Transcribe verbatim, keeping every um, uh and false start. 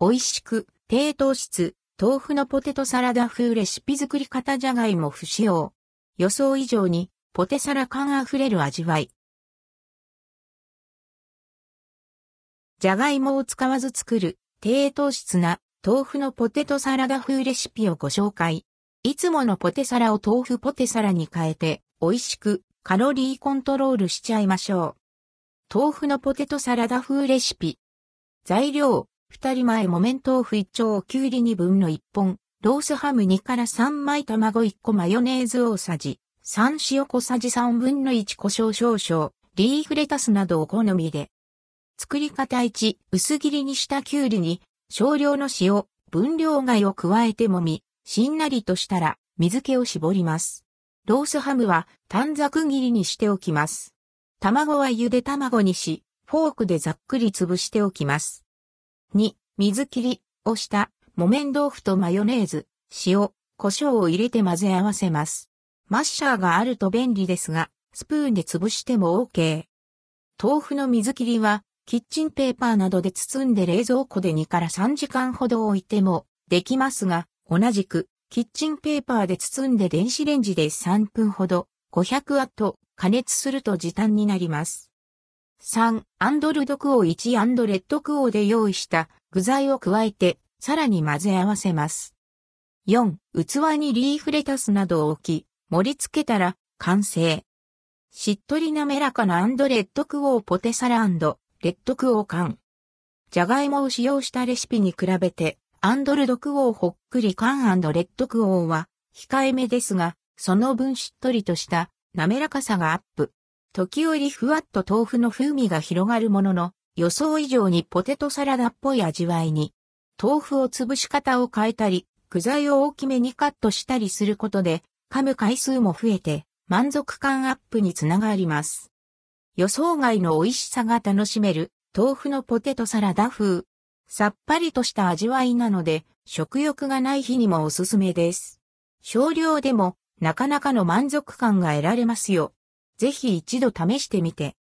美味しく、低糖質、豆腐のポテトサラダ風レシピ作り方。じゃがいも不使用。予想以上に、ポテサラ感あふれる味わい。じゃがいもを使わず作る、低糖質な、豆腐のポテトサラダ風レシピをご紹介。いつものポテサラを豆腐ポテサラに変えて、美味しく、カロリーコントロールしちゃいましょう。豆腐のポテトサラダ風レシピ。材料、ふたりまえ木綿豆腐いっちょう、きゅうりにぶんのいっぽん、ロースハムにからさんまい、卵いっこ、マヨネーズ大さじさん、塩小さじさんぶんのいち、胡椒少々、リーフレタスなどお好みで。作り方いち、薄切りにしたきゅうりに、少量の塩、分量貝を加えて揉み、しんなりとしたら、水気を絞ります。ロースハムは短冊切りにしておきます。卵はゆで卵にし、フォークでざっくり潰しておきます。に、水切りをした木綿豆腐とマヨネーズ、塩、胡椒を入れて混ぜ合わせます。マッシャーがあると便利ですが、スプーンで潰しても オーケー。豆腐の水切りはキッチンペーパーなどで包んで冷蔵庫でにからさんじかんほど置いてもできますが、同じくキッチンペーパーで包んで電子レンジでさんぷんほどごひゃくワット加熱すると時短になります。さん. アンドルドクオーいちアンドレッドクオーで用意した具材を加えてさらに混ぜ合わせます。よん. 器にリーフレタスなどを置き盛り付けたら完成。しっとり滑らかなアンドレッドクオーポテサラ&レッドクオー缶。じゃがいもを使用したレシピに比べてアンドルドクオーほっくり感&レッドクオーは控えめですが、その分しっとりとした滑らかさがアップ。時折ふわっと豆腐の風味が広がるものの、予想以上にポテトサラダっぽい味わいに。豆腐を潰し方を変えたり、具材を大きめにカットしたりすることで、噛む回数も増えて満足感アップにつながります。予想外の美味しさが楽しめる豆腐のポテトサラダ風。さっぱりとした味わいなので、食欲がない日にもおすすめです。少量でもなかなかの満足感が得られますよ。ぜひ一度試してみて